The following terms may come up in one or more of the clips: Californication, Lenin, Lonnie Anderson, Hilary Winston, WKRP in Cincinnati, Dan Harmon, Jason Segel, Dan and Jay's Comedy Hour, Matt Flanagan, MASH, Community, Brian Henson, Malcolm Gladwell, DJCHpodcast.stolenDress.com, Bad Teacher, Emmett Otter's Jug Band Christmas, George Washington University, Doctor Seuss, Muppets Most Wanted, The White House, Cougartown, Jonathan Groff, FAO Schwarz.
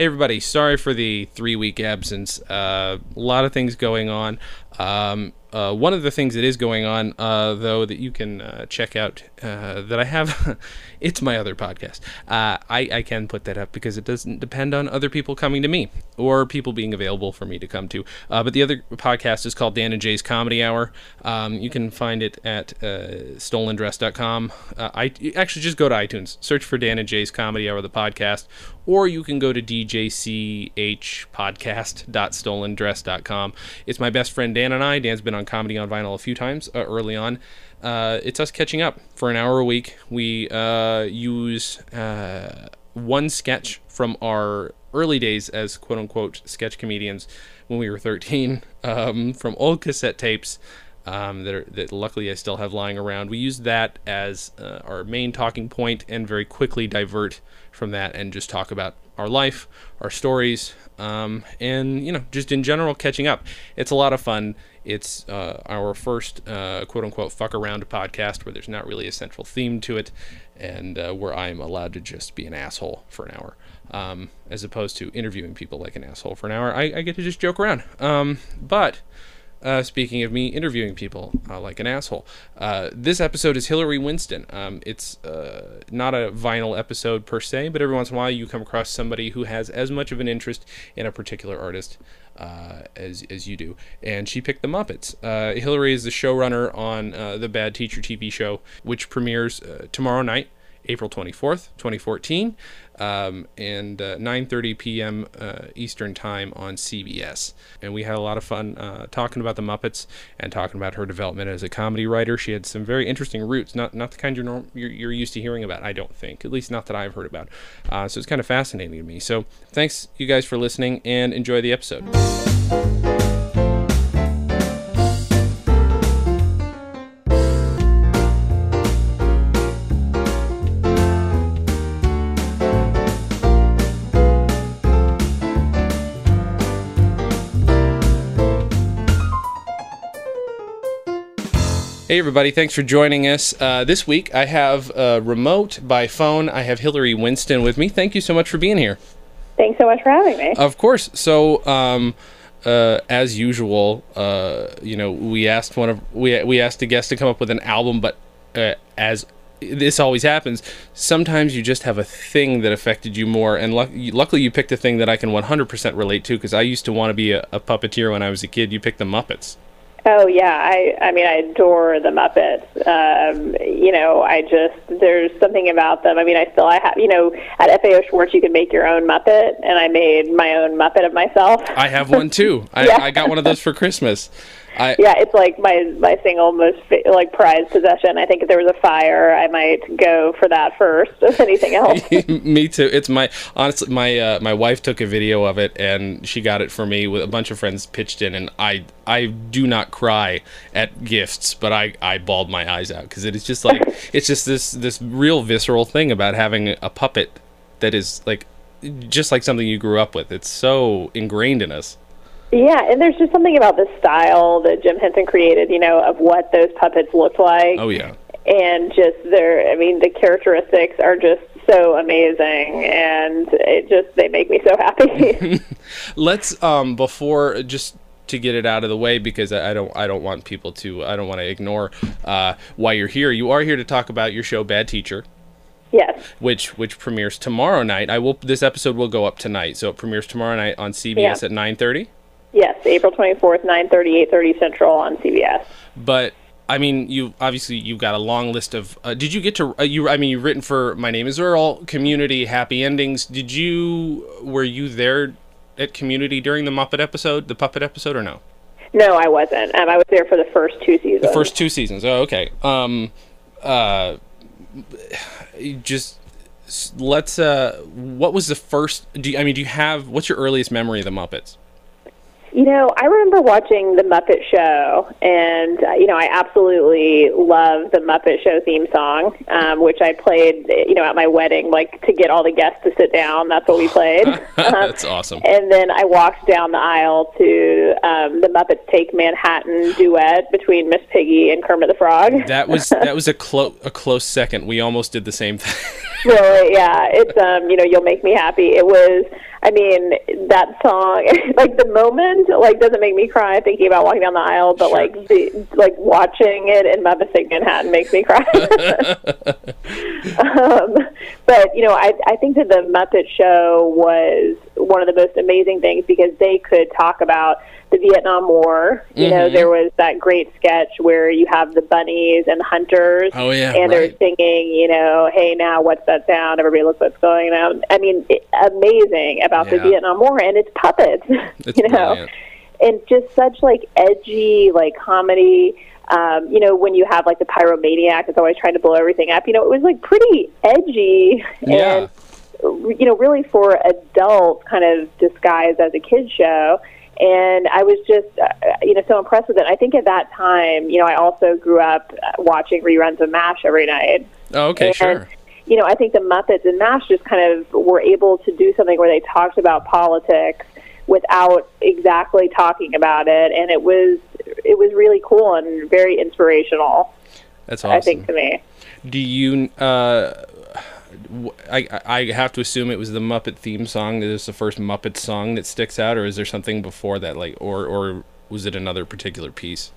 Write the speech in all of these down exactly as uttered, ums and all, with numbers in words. Hey, everybody. Sorry for the three-week absence. Uh, a lot of things going on. Um, uh, one of the things that is going on, uh, though, that you can uh, check out uh, that I have, it's my other podcast. Uh, I, I can put that up because it doesn't depend on other people coming to me or people being available for me to come to. Uh, but the other podcast is called Dan and Jay's Comedy Hour. Um, you can find it at uh, stolen dress dot com. Uh, I, actually, just go to iTunes. Search for Dan and Jay's Comedy Hour, the podcast. Or you can go to D J C H podcast dot stolen dress dot com. It's my best friend Dan and I. Dan's been on Comedy on Vinyl a few times uh, early on. Uh, it's us catching up for an hour a week. We uh, use uh, one sketch from our early days as quote-unquote sketch comedians when we were thirteen, um, from old cassette tapes um, that, are, that luckily I still have lying around. We use that as uh, our main talking point and very quickly divert from that and just talk about our life, our stories, um, and, you know, just in general catching up. It's a lot of fun. It's uh, our first uh, quote-unquote fuck-around podcast where there's not really a central theme to it and uh, where I'm allowed to just be an asshole for an hour. Um, as opposed to interviewing people like an asshole for an hour, I, I get to just joke around. Um, but... Uh, speaking of me interviewing people uh, like an asshole, uh, this episode is Hilary Winston. Um, it's uh, not a vinyl episode per se, but every once in a while you come across somebody who has as much of an interest in a particular artist uh, as as you do. And she picked the Muppets. Uh, Hilary is the showrunner on uh, the Bad Teacher T V show, which premieres uh, tomorrow night, April twenty-fourth, twenty fourteen, um, and uh, nine thirty p.m. Uh, Eastern Time on C B S. And we had a lot of fun uh, talking about the Muppets and talking about her development as a comedy writer. She had some very interesting roots, not not the kind you're norm- you're, you're used to hearing about, I don't think, at least not that I've heard about. Uh, so it's kind of fascinating to me. So thanks, you guys, for listening, and enjoy the episode. Hey, everybody. Thanks for joining us. Uh, this week, I have uh, remote by phone. I have Hilary Winston with me. Thank you so much for being here. Thanks so much for having me. Of course. So, um, uh, as usual, uh, you know, we asked one of we we asked a guest to come up with an album, but uh, as this always happens, sometimes you just have a thing that affected you more, and luck- luckily you picked a thing that I can one hundred percent relate to, because I used to want to be a, a puppeteer when I was a kid. You picked the Muppets. Oh, yeah. I, I mean, I adore the Muppets. Um, you know, I just, there's something about them. I mean, I still, I have, you know, at F A O Schwarz, you can make your own Muppet, and I made my own Muppet of myself. I have one, too. I, yeah. I got one of those for Christmas. I, yeah, it's like my, my single most, like, prized possession. I think if there was a fire, I might go for that first, if anything else. Me too. It's my, honestly, my uh, my wife took a video of it, and she got it for me with a bunch of friends pitched in, and I I do not cry at gifts, but I, I bawled my eyes out, because it is just like, it's just this, this real visceral thing about having a puppet that is, like, just like something you grew up with. It's so ingrained in us. Yeah, and there's just something about the style that Jim Henson created, you know, of what those puppets looked like. Oh, yeah. And just their, I mean, the characteristics are just so amazing, and it just, they make me so happy. Let's, um, before, just to get it out of the way, because I don't, I don't want people to, I don't want to ignore uh, why you're here. You are here to talk about your show, Bad Teacher. Yes. Which which premieres tomorrow night. I will, this episode will go up tonight, so it premieres tomorrow night on C B S yeah. at nine thirty? Yes, April twenty-fourth, nine thirty, eight thirty Central on C B S. But, I mean, you obviously, you've got a long list of... Uh, did you get to... Uh, you? I mean, you've written for My Name is Earl, Community, Happy Endings. Did you... Were you there at Community during the Muppet episode, the Puppet episode, or no? No, I wasn't. Um, I was there for the first two seasons. The first two seasons. Oh, okay. Um, uh, just... Let's... Uh, what was the first... Do you, I mean, do you have... What's your earliest memory of the Muppets? You know, I remember watching The Muppet Show, and, uh, you know, I absolutely love the Muppet Show theme song, um, which I played, you know, at my wedding, like, to get all the guests to sit down. That's what we played. That's um, awesome. And then I walked down the aisle to um, the Muppets Take Manhattan duet between Miss Piggy and Kermit the Frog. That was that was a, clo- a close second. We almost did the same thing. Really, yeah. It's, um, you know, You'll Make Me Happy. It was... I mean, that song, like the moment, like doesn't make me cry thinking about walking down the aisle, but sure. like the, like watching it in Muppets Take Manhattan makes me cry. um, but you know, I I think that the Muppet Show was one of the most amazing things because they could talk about the Vietnam War. You mm-hmm. know, there was that great sketch where you have the bunnies and the hunters, oh, yeah, and right. they're singing, you know, hey, now what's that sound? Everybody look what's going on. I mean, it, amazing about yeah. the Vietnam War, and it's puppets, it's you know, brilliant. And just such like edgy, like comedy. Um, you know, when you have like the pyromaniac that's always trying to blow everything up, you know, it was like pretty edgy yeah. and, you know, really for adult kind of disguised as a kid's show. And I was just, uh, you know, so impressed with it. I think at that time, you know, I also grew up watching reruns of MASH every night. Oh, okay, and, sure. You know, I think the Muppets and MASH just kind of were able to do something where they talked about politics without exactly talking about it, and it was it was really cool and very inspirational. That's awesome. I think to me. Do you? Uh, I I have to assume it was the Muppet theme song that is the first Muppet song that sticks out, or is there something before that, like, or or was it another particular piece?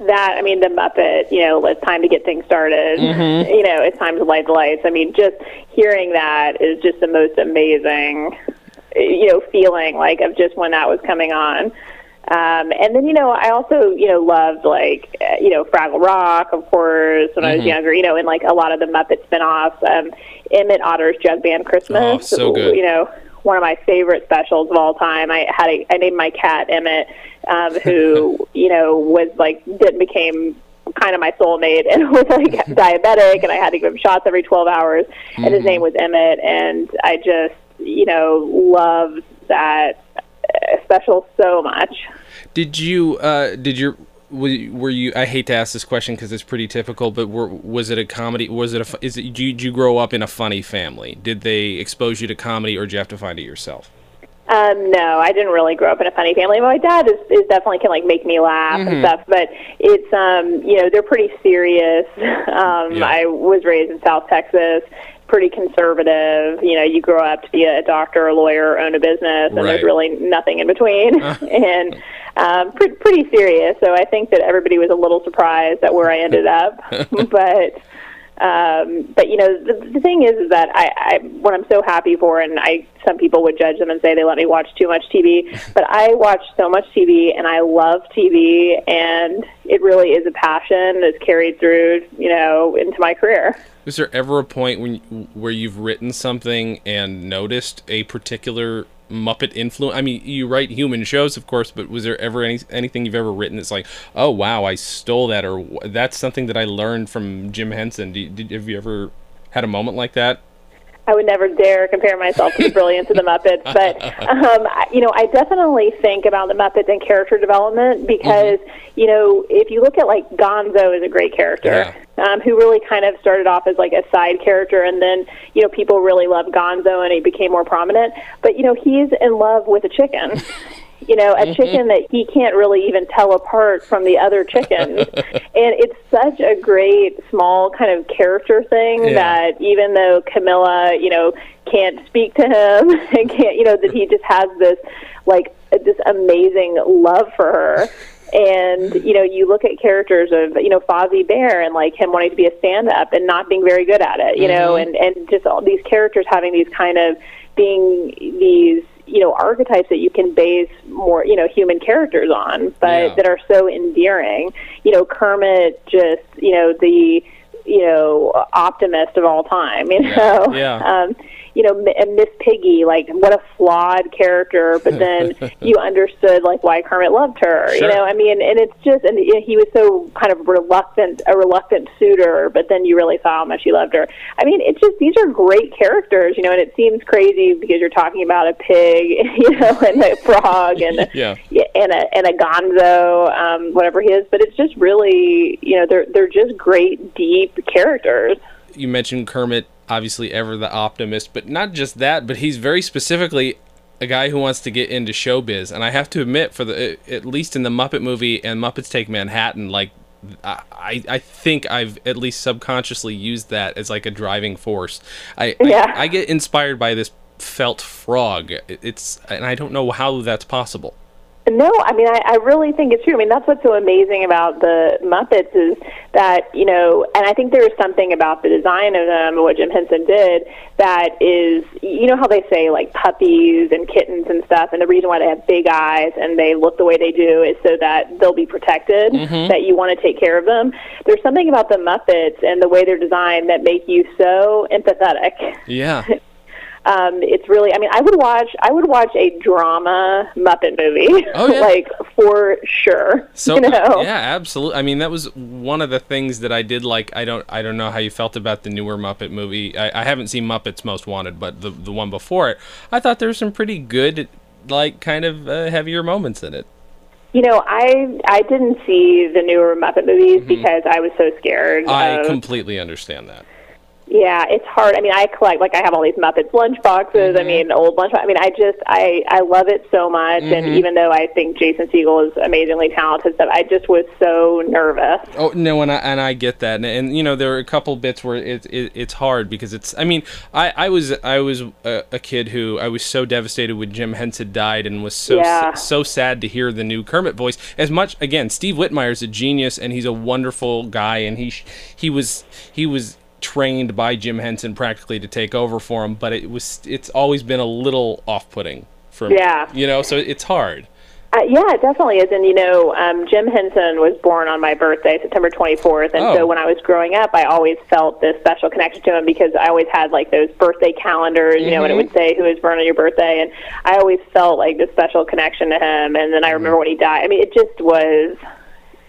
That, I mean, the Muppet, you know, it's time to get things started. Mm-hmm. You know, it's time to light the lights. I mean, just hearing that is just the most amazing, you know, feeling, like, of just when that was coming on. Um, and then, you know, I also, you know, loved, like, you know, Fraggle Rock, of course, when mm-hmm. I was younger, you know, and, like, a lot of the Muppet spinoffs. Um, Emmett Otter's Jug Band Christmas. Oh, so good. You know, one of my favorite specials of all time. I had a, I named my cat Emmett, um, who, you know, was, like, then became kind of my soulmate and was, like, diabetic, and I had to give him shots every twelve hours, and mm-hmm. his name was Emmett, and I just, you know, loved that special so much. Did you uh did your were you, were you I hate to ask this question because it's pretty typical, but were, was it a comedy, was it a is it did you, did you grow up in a funny family? Did they expose you to comedy, or did you have to find it yourself? Um, no, I didn't really grow up in a funny family. My dad is, is definitely can like make me laugh mm-hmm. and stuff, but it's, um, you know, they're pretty serious. Um, yeah. I was raised in South Texas, pretty conservative. You know, you grow up to be a doctor, a lawyer, own a business, and right. there's really nothing in between. and um, pretty, pretty serious. So I think that everybody was a little surprised at where I ended up, but. Um, but, you know, the, the thing is, is that I, I, what I'm so happy for, and I, some people would judge them and say they let me watch too much T V, but I watch so much T V, and I love T V, and it really is a passion that's carried through, you know, into my career. Was there ever a point when where you've written something and noticed a particular Muppet influence? I mean, you write human shows, of course, but was there ever any anything you've ever written that's like, oh wow, I stole that, or that's something that I learned from Jim Henson? Did, did have you ever had a moment like that? I would never dare compare myself to the brilliance of the Muppets, but um, you know, I definitely think about the Muppets and character development because mm-hmm. you know, if you look at like Gonzo is a great character, yeah. um, who really kind of started off as like a side character, and then you know people really loved Gonzo and he became more prominent. But you know, he's in love with a chicken. You know, a chicken that he can't really even tell apart from the other chickens. And it's such a great small kind of character thing yeah. that even though Camilla, you know, can't speak to him and can't, you know, that he just has this, like, this amazing love for her. And, you know, you look at characters of, you know, Fozzie Bear and, like, him wanting to be a stand-up and not being very good at it, you mm-hmm. know, and, and just all these characters having these kind of being these, you know, archetypes that you can base more, you know, human characters on, but yeah. that are so endearing. You know, Kermit, just, you know, the, you know, optimist of all time, you know, yeah. Yeah. Um, you know, Miss Piggy, like, what a flawed character, but then you understood, like, why Kermit loved her, sure. you know, I mean, and it's just, and he was so kind of reluctant, a reluctant suitor, but then you really saw how much he loved her. I mean, it's just, these are great characters, you know, and it seems crazy because you're talking about a pig, you know, and a frog, and, yeah. and, a, and a Gonzo, um, whatever he is, but it's just really, you know, they're they're just great, deep characters. You mentioned Kermit, obviously ever the optimist, but not just that, but he's very specifically a guy who wants to get into showbiz. And I have to admit, for the at least in the Muppet movie and Muppets Take Manhattan, like I, I think I've at least subconsciously used that as like a driving force. I, yeah. I, I get inspired by this felt frog. It's, and I don't know how that's possible. No, I mean, I, I really think it's true. I mean, that's what's so amazing about the Muppets is that, you know, and I think there is something about the design of them and what Jim Henson did that is, you know how they say, like, puppies and kittens and stuff, and the reason why they have big eyes and they look the way they do is so that they'll be protected, mm-hmm. that you want to take care of them. There's something about the Muppets and the way they're designed that make you so empathetic. Yeah. Um, it's really, I mean, I would watch, I would watch a drama Muppet movie, oh, yeah. like, for sure. So, you know? Yeah, absolutely. I mean, that was one of the things that I did like. I don't, I don't know how you felt about the newer Muppet movie. I, I haven't seen Muppets Most Wanted, but the the one before it, I thought there were some pretty good, like, kind of uh, heavier moments in it. You know, I I didn't see the newer Muppet movies mm-hmm. because I was so scared. I of... completely understand that. Yeah, it's hard. I mean, I collect, like, I have all these Muppets lunch boxes. Mm-hmm. I mean, old lunch boxes. I mean, I just, I, I love it so much. Mm-hmm. And even though I think Jason Segel is amazingly talented, stuff, I just was so nervous. Oh, no, and I, and I get that. And, and you know, there are a couple bits where it, it it's hard because it's, I mean, I, I was, I was a, a kid who, I was so devastated when Jim Henson died and was so, yeah. so, so sad to hear the new Kermit voice. As much, again, Steve Whitmire's a genius and he's a wonderful guy and he, he was, he was, trained by Jim Henson practically to take over for him, but it was it's always been a little off-putting for me. Yeah. You know, so it's hard. Uh, yeah, it definitely is. And, you know, um, Jim Henson was born on my birthday, September twenty-fourth, and oh. so when I was growing up, I always felt this special connection to him because I always had, like, those birthday calendars, mm-hmm. you know, and it would say who was born on your birthday, and I always felt, like, this special connection to him, and then I remember mm-hmm. when he died. I mean, it just was...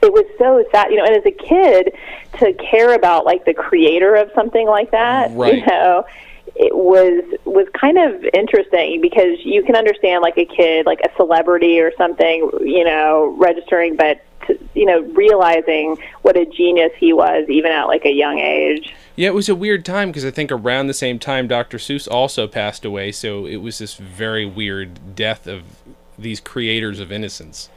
It was so sad, you know, and as a kid, to care about, like, the creator of something like that, right. you know, it was was kind of interesting because you can understand, like, a kid, like, a celebrity or something, you know, registering, but, to, you know, realizing what a genius he was even at, like, a young age. Yeah, it was a weird time because I think around the same time Doctor Seuss also passed away, so it was this very weird death of these creators of innocence.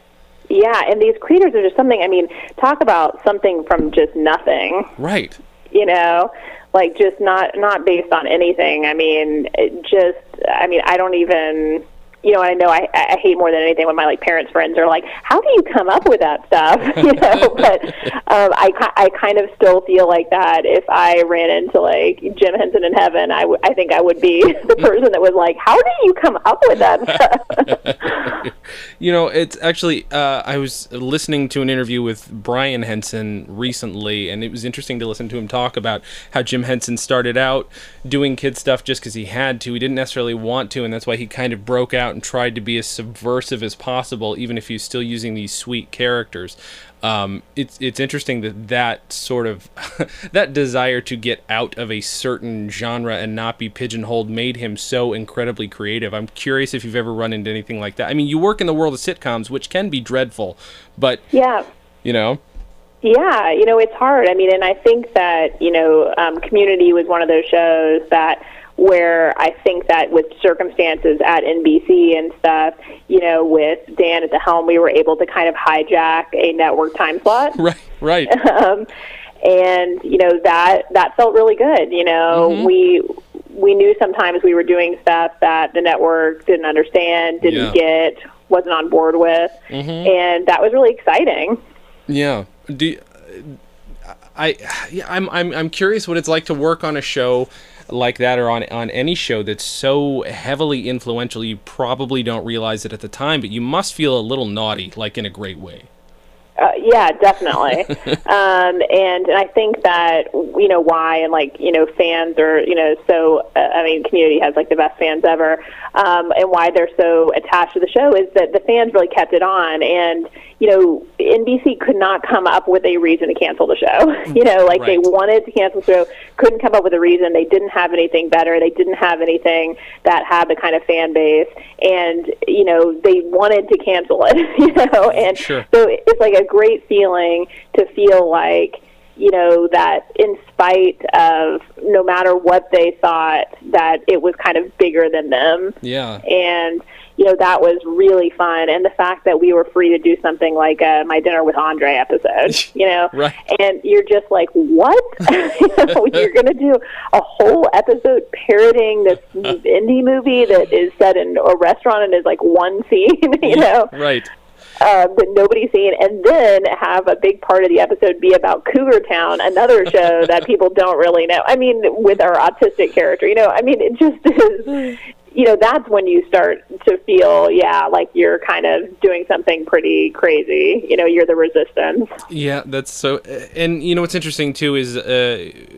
Yeah, and these creators are just something, I mean, talk about something from just nothing. Right. You know, like just not, not based on anything. I mean, it just, I mean, I don't even, you know, I know I, I hate more than anything when my, like, parents' friends are like, how do you come up with that stuff? You know, but um, I, I kind of still feel like that if I ran into, like, Jim Henson in heaven, I, w- I think I would be the person that was like, how do you come up with that stuff? You know, it's actually, uh, I was listening to an interview with Brian Henson recently, and it was interesting to listen to him talk about how Jim Henson started out doing kid stuff just because he had to. He didn't necessarily want to, and that's why he kind of broke out and tried to be as subversive as possible, even if he's still using these sweet characters. Um, it's it's interesting that that sort of that desire to get out of a certain genre and not be pigeonholed made him so incredibly creative. I'm curious if you've ever run into anything like that. I mean, you work in the world of sitcoms, which can be dreadful, but yeah, you know. Yeah, you know, it's hard. I mean, and I think that, you know, um, Community was one of those shows that where I think that with circumstances at N B C and stuff, you know, with Dan at the helm, we were able to kind of hijack a network time slot. Right, right. Um, and, you know, that that felt really good. You know, mm-hmm. we we knew sometimes we were doing stuff that the network didn't understand, didn't yeah. get, wasn't on board with, mm-hmm. and that was really exciting. Yeah. Do you, I? Yeah, I'm I'm I'm curious what it's like to work on a show like that or on on any show that's so heavily influential you probably don't realize it at the time, but you must feel a little naughty, like, in a great way. Uh, yeah, definitely. um, and, and I think that, you know, why, and, like, you know, fans are, you know, so, uh, I mean, Community has, like, the best fans ever, um, and why they're so attached to the show is that the fans really kept it on, and, you know, N B C could not come up with a reason to cancel the show. You know, like, right. they wanted to cancel the show, couldn't come up with a reason, they didn't have anything better, they didn't have anything that had the kind of fan base, and, you know, they wanted to cancel it, you know, and sure. so it's like a great feeling to feel like, you know, that in spite of no matter what they thought, that it was kind of bigger than them. Yeah. And, you know, that was really fun. And the fact that we were free to do something like uh, My Dinner with Andre episode, you know, right. And you're just like, what? You know, you're going to do a whole episode parodying this indie movie that is set in a restaurant and is like one scene, you know? Right. Uh, that nobody's seen, and then have a big part of the episode be about Cougartown, another show that people don't really know. I mean, with our autistic character, you know, I mean, it just is, you know, that's when you start to feel, yeah, like you're kind of doing something pretty crazy. You know, you're the resistance. Yeah, that's so, and you know, what's interesting too is uh,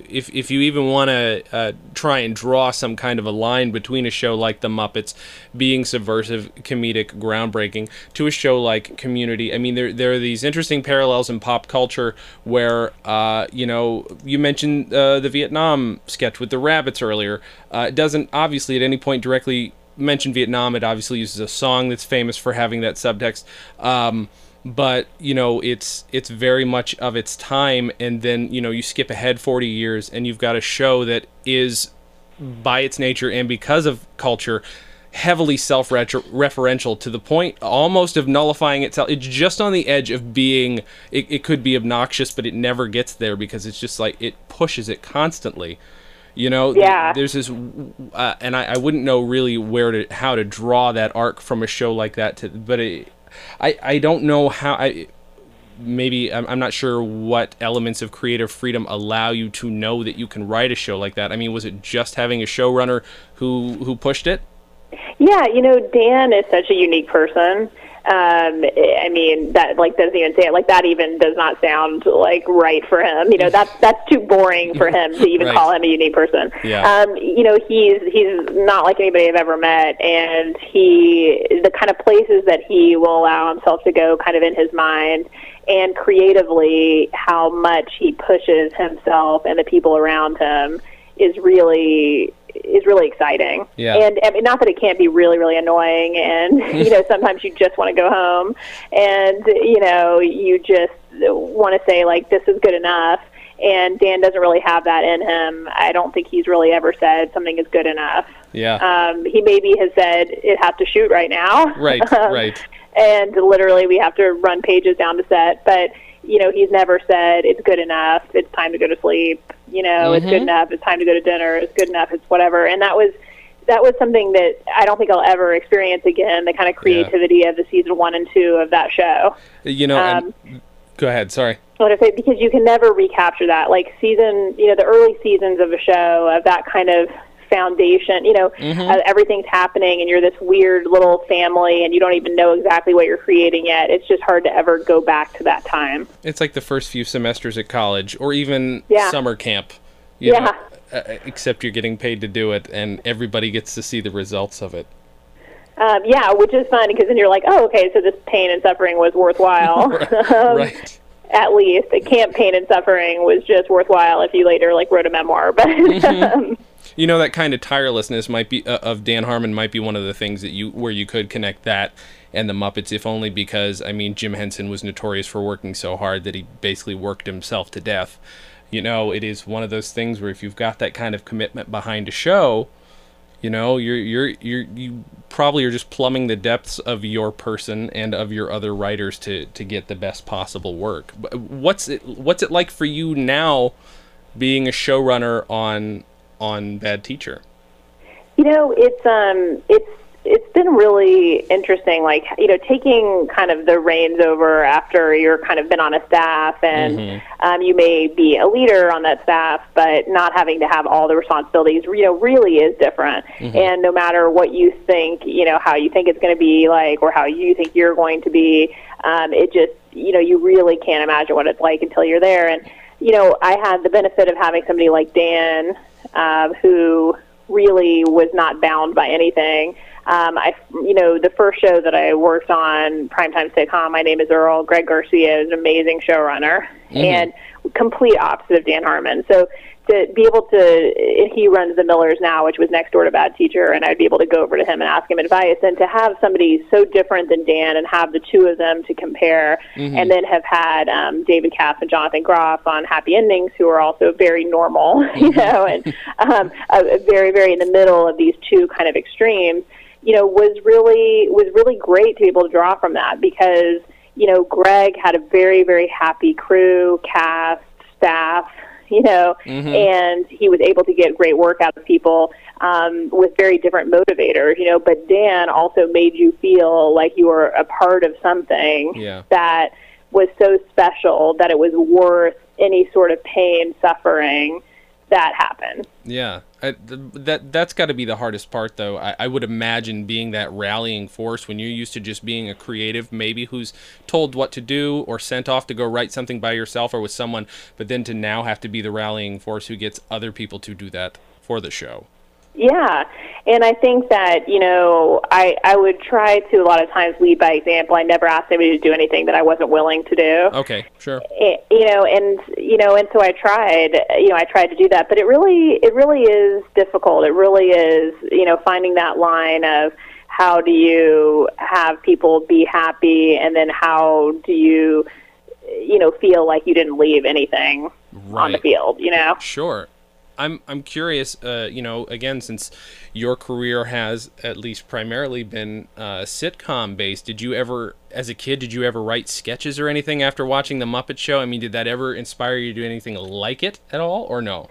if, if you even want to uh, try and draw some kind of a line between a show like The Muppets being subversive, comedic, groundbreaking, to a show like Community. I mean, there there are these interesting parallels in pop culture where, uh, you know, you mentioned uh, the Vietnam sketch with the rabbits earlier. Uh, it doesn't, obviously, at any point directly mention Vietnam. It obviously uses a song that's famous for having that subtext. Um, but, you know, it's it's very much of its time. And then, you know, you skip ahead forty years and you've got a show that is, by its nature and because of culture, heavily self-referential to the point almost of nullifying itself. It's just on the edge of being, it, it could be obnoxious, but it never gets there because it's just like, it pushes it constantly. You know, yeah. There's this, uh, and I, I wouldn't know really where to, how to draw that arc from a show like that to, but it, I, I don't know how, I, maybe, I'm, I'm not sure what elements of creative freedom allow you to know that you can write a show like that. I mean, was it just having a showrunner who, who pushed it? Yeah, you know, Dan is such a unique person. Um, I mean, that like doesn't even say it. Like that even does not sound like right for him. You know, that's that's too boring for him to even right. call him a unique person. Yeah. Um, you know, he's he's not like anybody I've ever met, and he the kind of places that he will allow himself to go, kind of in his mind and creatively, how much he pushes himself and the people around him is really. is really exciting. Yeah. And I mean, not that it can't be really, really annoying. And, you know, sometimes you just want to go home and, you know, you just want to say like, this is good enough. And Dan doesn't really have that in him. I don't think he's really ever said something is good enough. Yeah. Um, he maybe has said it has to shoot right now. Right. um, right. And literally we have to run pages down to set, but you know, he's never said it's good enough. It's time to go to sleep. You know, mm-hmm. It's good enough. It's time to go to dinner. It's good enough. It's whatever. And that was that was something that I don't think I'll ever experience again. The kind of creativity yeah. of the season one and two of that show. You know, um, and, go ahead. Sorry. I want to say because you can never recapture that. Like season, you know, the early seasons of a show of that kind of foundation. You know, mm-hmm. uh, everything's happening, and you're this weird little family, and you don't even know exactly what you're creating yet. It's just hard to ever go back to that time. It's like the first few semesters at college, or even yeah. summer camp. You yeah. know, uh, except you're getting paid to do it, and everybody gets to see the results of it. Um, yeah, which is fun because then you're like, oh, okay, so this pain and suffering was worthwhile. right. um, right. At least, the camp pain and suffering was just worthwhile if you later like wrote a memoir. But. Mm-hmm. um, You know, that kind of tirelessness might be uh, of Dan Harmon might be one of the things that you where you could connect that and the Muppets, if only because, I mean, Jim Henson was notorious for working so hard that he basically worked himself to death. You know, it is one of those things where if you've got that kind of commitment behind a show, you know, you're you're you're you probably are just plumbing the depths of your person and of your other writers to to get the best possible work. What's it what's it like for you now being a showrunner on on Bad Teacher? You know, it's um it's it's been really interesting, like, you know, taking kind of the reins over after you're kind of been on a staff and mm-hmm. um, you may be a leader on that staff, but not having to have all the responsibilities, you know, really is different. Mm-hmm. And no matter what you think, you know, how you think it's going to be like, or how you think you're going to be, um, it just, you know, you really can't imagine what it's like until you're there. And, you know, I had the benefit of having somebody like Dan, Um, who really was not bound by anything. Um, I, you know, the first show that I worked on, primetime sitcom, My Name is Earl, Greg Garcia is an amazing showrunner mm-hmm. and complete opposite of Dan Harmon. So to be able to, he runs The Millers now, which was next door to Bad Teacher, and I'd be able to go over to him and ask him advice. And to have somebody so different than Dan and have the two of them to compare, mm-hmm. and then have had um, David Kaff and Jonathan Groff on Happy Endings, who are also very normal, you know, and um, uh, very, very in the middle of these two kind of extremes. you know, was really was really great to be able to draw from that, because, you know, Greg had a very, very happy crew, cast, staff, you know, mm-hmm. and he was able to get great work out of people um, with very different motivators, you know, but Dan also made you feel like you were a part of something yeah. that was so special that it was worth any sort of pain, suffering that happened. Yeah. I, th- that, that's got to be the hardest part, though. I, I would imagine being that rallying force when you're used to just being a creative, maybe who's told what to do or sent off to go write something by yourself or with someone, but then to now have to be the rallying force who gets other people to do that for the show. Yeah. And I think that, you know, I, I would try to a lot of times lead by example. I never asked anybody to do anything that I wasn't willing to do. Okay, sure. It, you know, and, you know, and so I tried, you know, I tried to do that, but it really, it really is difficult. It really is, you know, finding that line of how do you have people be happy, and then how do you, you know, feel like you didn't leave anything right. on the field, you know? Sure. I'm I'm curious, uh, you know, again, since your career has at least primarily been uh, sitcom based, did you ever, as a kid, did you ever write sketches or anything after watching The Muppet Show? I mean, did that ever inspire you to do anything like it at all, or no?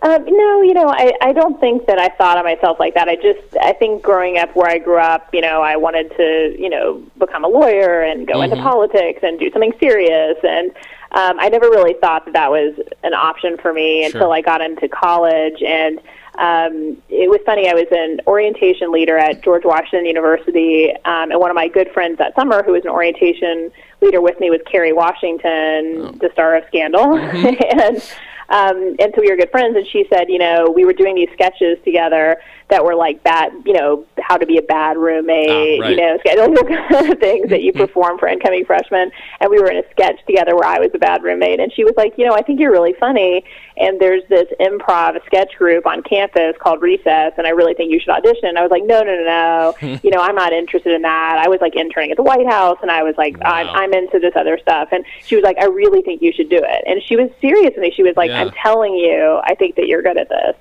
Uh, no, you know, I, I don't think that I thought of myself like that. I just, I think growing up where I grew up, you know, I wanted to, you know, become a lawyer and go mm-hmm. into politics and do something serious. And um, I never really thought that that was an option for me sure. until I got into college. And um, it was funny, I was an orientation leader at George Washington University. Um, and one of my good friends that summer who was an orientation leader with me was Kerry Washington, oh. the star of Scandal. Mm-hmm. and... Um, and so we were good friends, and she said, you know, we were doing these sketches together that were like bad, you know, how to be a bad roommate, ah, right. you know, those kind of things that you perform for incoming freshmen. And we were in a sketch together where I was a bad roommate, and she was like, you know, I think you're really funny, and there's this improv sketch group on campus called Recess, and I really think you should audition. And I was like, no, no, no, no, you know, I'm not interested in that. I was like interning at the White House, and I was like, wow. I'm, I'm into this other stuff. And she was like, I really think you should do it. And she was serious with me. She was like, yeah. I'm telling you, I think that you're good at this.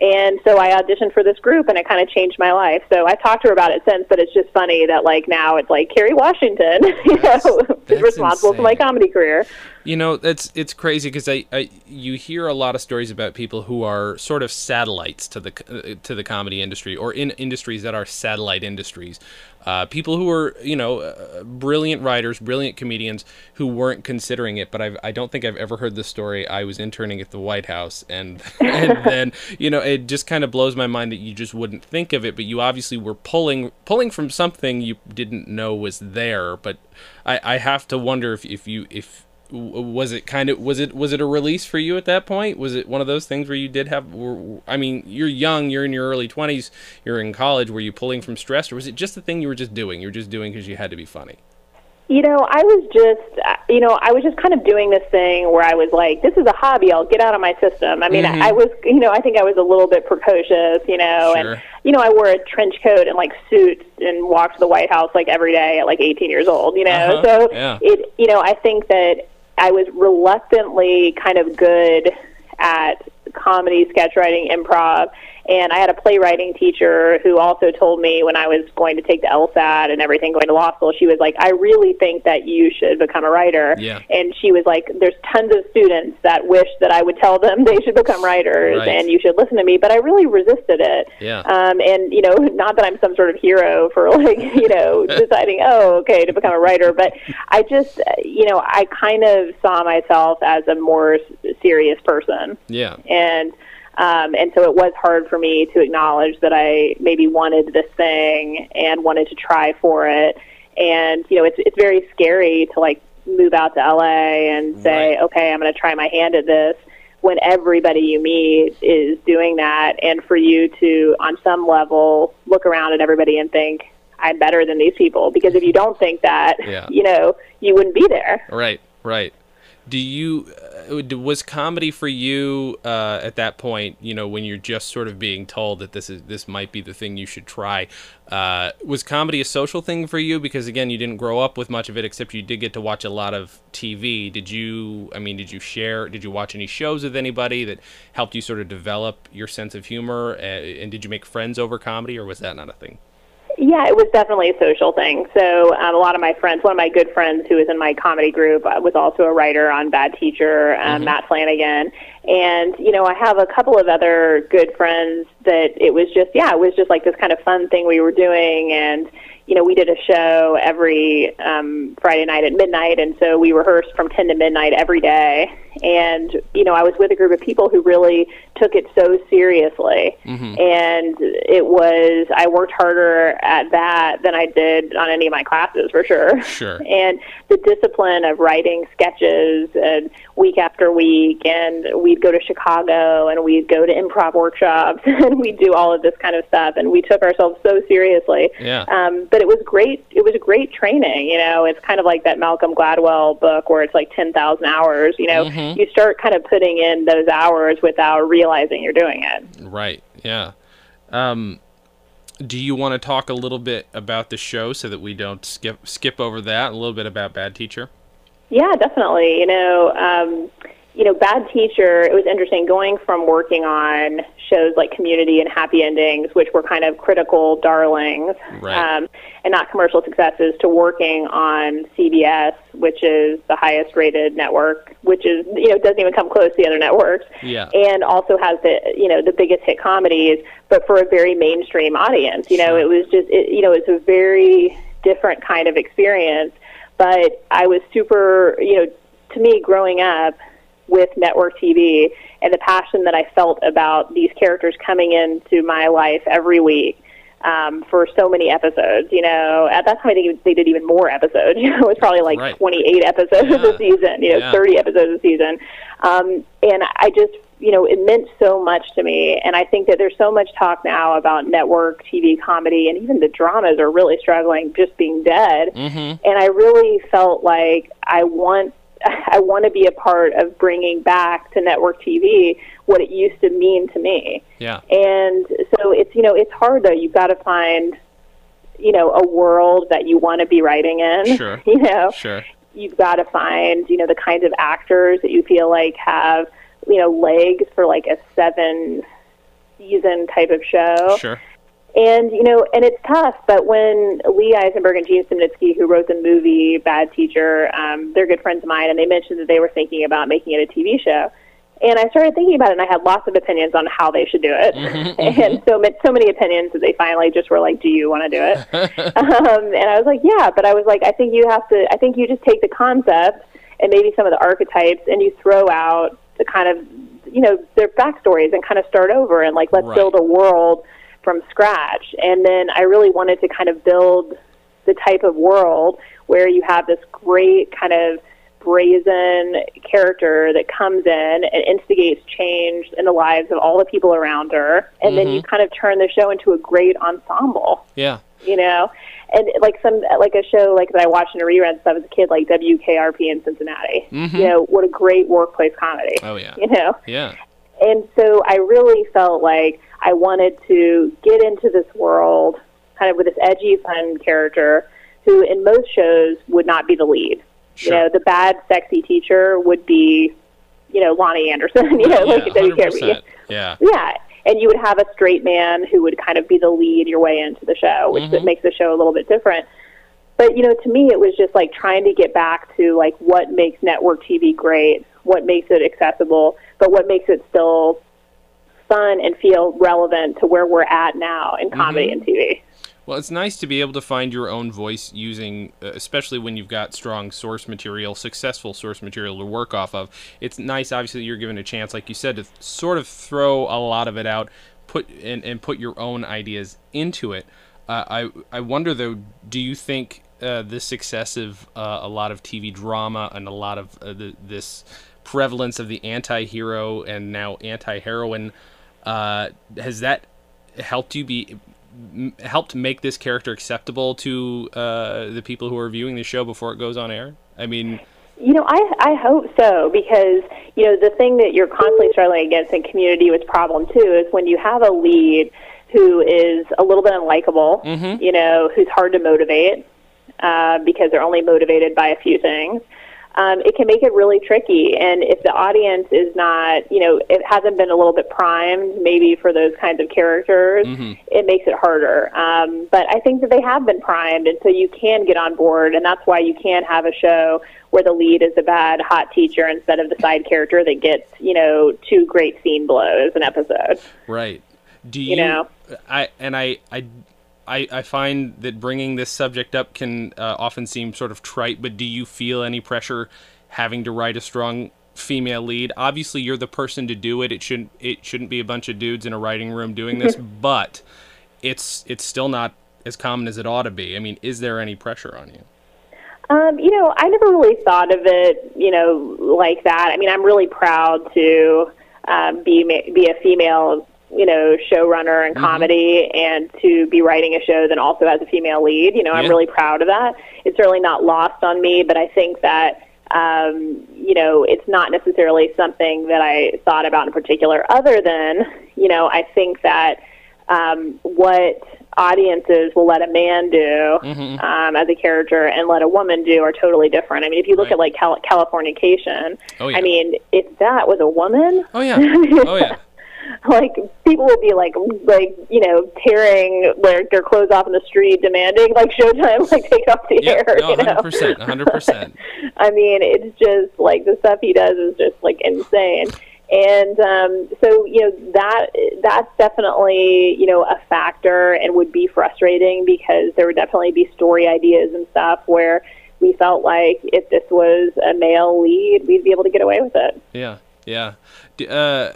And so I auditioned for this group, and it kind of changed my life. So I've talked to her about it since, but it's just funny that, like, now it's like Kerry Washington you know, is responsible insane. for my comedy career. You know, it's, it's crazy because I, I, you hear a lot of stories about people who are sort of satellites to the, to the comedy industry, or in industries that are satellite industries. Uh, people who were, you know, uh, brilliant writers, brilliant comedians who weren't considering it. But I've, I don't think I've ever heard the story, I was interning at the White House. And, and then, you know, it just kind of blows my mind that you just wouldn't think of it. But you obviously were pulling pulling from something you didn't know was there. But I, I have to wonder if, if you if was it kind of was it was it a release for you at that point? Was it one of those things where you did have were, I mean, you're young, you're in your early twenties, you're in college. Were you pulling from stress, or was it just the thing you were just doing? You were just doing because you had to be funny. You know, I was just, you know, I was just kind of doing this thing where I was like, this is a hobby, I'll get out of my system. I mean, mm-hmm. I, I was, you know, I think I was a little bit precocious, you know, sure. and, you know, I wore a trench coat and, like, suits and walked to the White House, like, every day at, like, eighteen years old, you know. Uh-huh. So, yeah. it, you know, I think that I was reluctantly kind of good at comedy, sketch writing, improv. And I had a playwriting teacher who also told me when I was going to take the LSAT and everything, going to law school, she was like, I really think that you should become a writer. Yeah. And she was like, there's tons of students that wish that I would tell them they should become writers right. and you should listen to me. But I really resisted it. Yeah. Um, and, you know, not that I'm some sort of hero for, like, you know, deciding, oh, okay, to become a writer. But I just, you know, I kind of saw myself as a more serious person. Yeah. And, Um, and so it was hard for me to acknowledge that I maybe wanted this thing and wanted to try for it. And, you know, it's it's very scary to, like, move out to L A and say, right. okay, I'm going to try my hand at this, when everybody you meet is doing that. And for you to, on some level, look around at everybody and think, I'm better than these people. Because if you don't think that, yeah. you know, you wouldn't be there. Right, right. Do you, was comedy for you uh, at that point, you know, when you're just sort of being told that this is, this might be the thing you should try, uh, was comedy a social thing for you? Because, again, you didn't grow up with much of it, except you did get to watch a lot of T V. Did you, I mean, did you share, did you watch any shows with anybody that helped you sort of develop your sense of humor? And did you make friends over comedy, or was that not a thing? Yeah, it was definitely a social thing. So um, a lot of my friends, one of my good friends who was in my comedy group uh, was also a writer on Bad Teacher, um, mm-hmm. Matt Flanagan. And, you know, I have a couple of other good friends that it was just, yeah, it was just like this kind of fun thing we were doing. And, you know, we did a show every um, Friday night at midnight. And so we rehearsed from ten to midnight every day. And, you know, I was with a group of people who really took it so seriously. Mm-hmm. And it was, I worked harder at that than I did on any of my classes, for sure. Sure. And the discipline of writing sketches and week after week, and we'd go to Chicago, and we'd go to improv workshops, and we'd do all of this kind of stuff, and we took ourselves so seriously. Yeah. Um, but it was great, it was a great training, you know. It's kind of like that Malcolm Gladwell book where it's like ten thousand hours, you know. Mm-hmm. You start kind of putting in those hours without realizing you're doing it. Right, yeah. Um, do you want to talk a little bit about the show so that we don't skip skip over that, a little bit about Bad Teacher? Yeah, definitely. You know, um, you know, Bad Teacher, it was interesting going from working on shows like Community and Happy Endings, which were kind of critical darlings, right. um, and not commercial successes, to working on C B S, which is the highest rated network, which is, you know, doesn't even come close to the other networks, yeah. and also has the, you know, the biggest hit comedies, but for a very mainstream audience. You know, it was just, it, you know, it's a very different kind of experience, but I was super, you know, to me growing up with network T V and the passion that I felt about these characters coming into my life every week um, for so many episodes, you know, at that time I think they did even more episodes, you know, it was probably like right. twenty-eight episodes yeah. a season, you know, yeah. thirty episodes a season. Um, and I just, you know, it meant so much to me. And I think that there's so much talk now about network T V comedy, and even the dramas are really struggling, just being dead. Mm-hmm. And I really felt like I want I want to be a part of bringing back to network T V what it used to mean to me. Yeah. And so it's, you know, it's hard though. You've got to find, you know, a world that you want to be writing in. Sure. You know, sure. You've got to find, you know, the kinds of actors that you feel like have, you know, legs for like a seven season type of show. Sure. And, you know, and it's tough, but when Lee Eisenberg and Gene Simnitsky, who wrote the movie Bad Teacher, um, they're good friends of mine, and they mentioned that they were thinking about making it a T V show. And I started thinking about it, and I had lots of opinions on how they should do it. Mm-hmm, mm-hmm. And so, so many opinions that they finally just were like, do you want to do it? um, and I was like, yeah, but I was like, I think you have to, I think you just take the concept and maybe some of the archetypes, and you throw out the kind of, you know, their backstories and kind of start over and like, let's right. build a world from scratch. And then I really wanted to kind of build the type of world where you have this great kind of brazen character that comes in and instigates change in the lives of all the people around her, and mm-hmm. then you kind of turn the show into a great ensemble. Yeah. You know, and like some like a show like that I watched in a rerun since I was a kid, like W K R P in Cincinnati. Mm-hmm. You know, what a great workplace comedy. Oh yeah. You know. Yeah. And so I really felt like I wanted to get into this world kind of with this edgy, fun character who in most shows would not be the lead. Sure. You know, the bad, sexy teacher would be, you know, Lonnie Anderson, you know, yeah, like W K R P. Yeah. Yeah. And you would have a straight man who would kind of be the lead your way into the show, which mm-hmm. makes the show a little bit different. But, you know, to me, it was just like trying to get back to like what makes network T V great, what makes it accessible, but what makes it still fun and feel relevant to where we're at now in comedy mm-hmm. and T V. Well, it's nice to be able to find your own voice using, uh, especially when you've got strong source material, successful source material to work off of. It's nice, obviously, that you're given a chance, like you said, to th- sort of throw a lot of it out, put and, and put your own ideas into it. Uh, I I wonder, though, do you think uh, the success of uh, a lot of T V drama and a lot of uh, the, this prevalence of the anti-hero and now anti-heroine Uh, has that helped you be m- helped make this character acceptable to uh, the people who are viewing the show before it goes on air? I mean, you know, I I hope so, because you know the thing that you're constantly struggling against in Community with problem too is when you have a lead who is a little bit unlikable, mm-hmm. you know, who's hard to motivate uh, because they're only motivated by a few things. um, it can make it really tricky. And if the audience is not, you know, it hasn't been a little bit primed maybe for those kinds of characters, mm-hmm. it makes it harder. Um, but I think that they have been primed, and so you can get on board, and that's why you can have a show where the lead is the bad hot teacher instead of the side character that gets, you know, two great scene blows an episode. Right. Do you, you know? I, and I, I, I, I find that bringing this subject up can uh, often seem sort of trite, but do you feel any pressure having to write a strong female lead? Obviously, you're the person to do it. It shouldn't it shouldn't be a bunch of dudes in a writing room doing this, but it's it's still not as common as it ought to be. I mean, is there any pressure on you? Um, you know, I never really thought of it, you know, like that. I mean, I'm really proud to um, be be a female, you know, showrunner in comedy, mm-hmm. and to be writing a show that also has a female lead. You know, yeah. I'm really proud of that. It's certainly not lost on me, but I think that, um, you know, it's not necessarily something that I thought about in particular, other than, you know, I think that um, what audiences will let a man do, mm-hmm. um, as a character and let a woman do are totally different. I mean, if you look right. at like Cal- Californication, oh, yeah. I mean, if that was a woman, oh yeah, oh yeah. like people will be like, like you know, tearing their, their clothes off in the street, demanding like Showtime, like take off the yep, air. No, you know, one hundred percent, one hundred percent. I mean, it's just like the stuff he does is just like insane, and um, so you know that that's definitely you know a factor, and would be frustrating because there would definitely be story ideas and stuff where we felt like if this was a male lead, we'd be able to get away with it. Yeah, yeah. D- uh,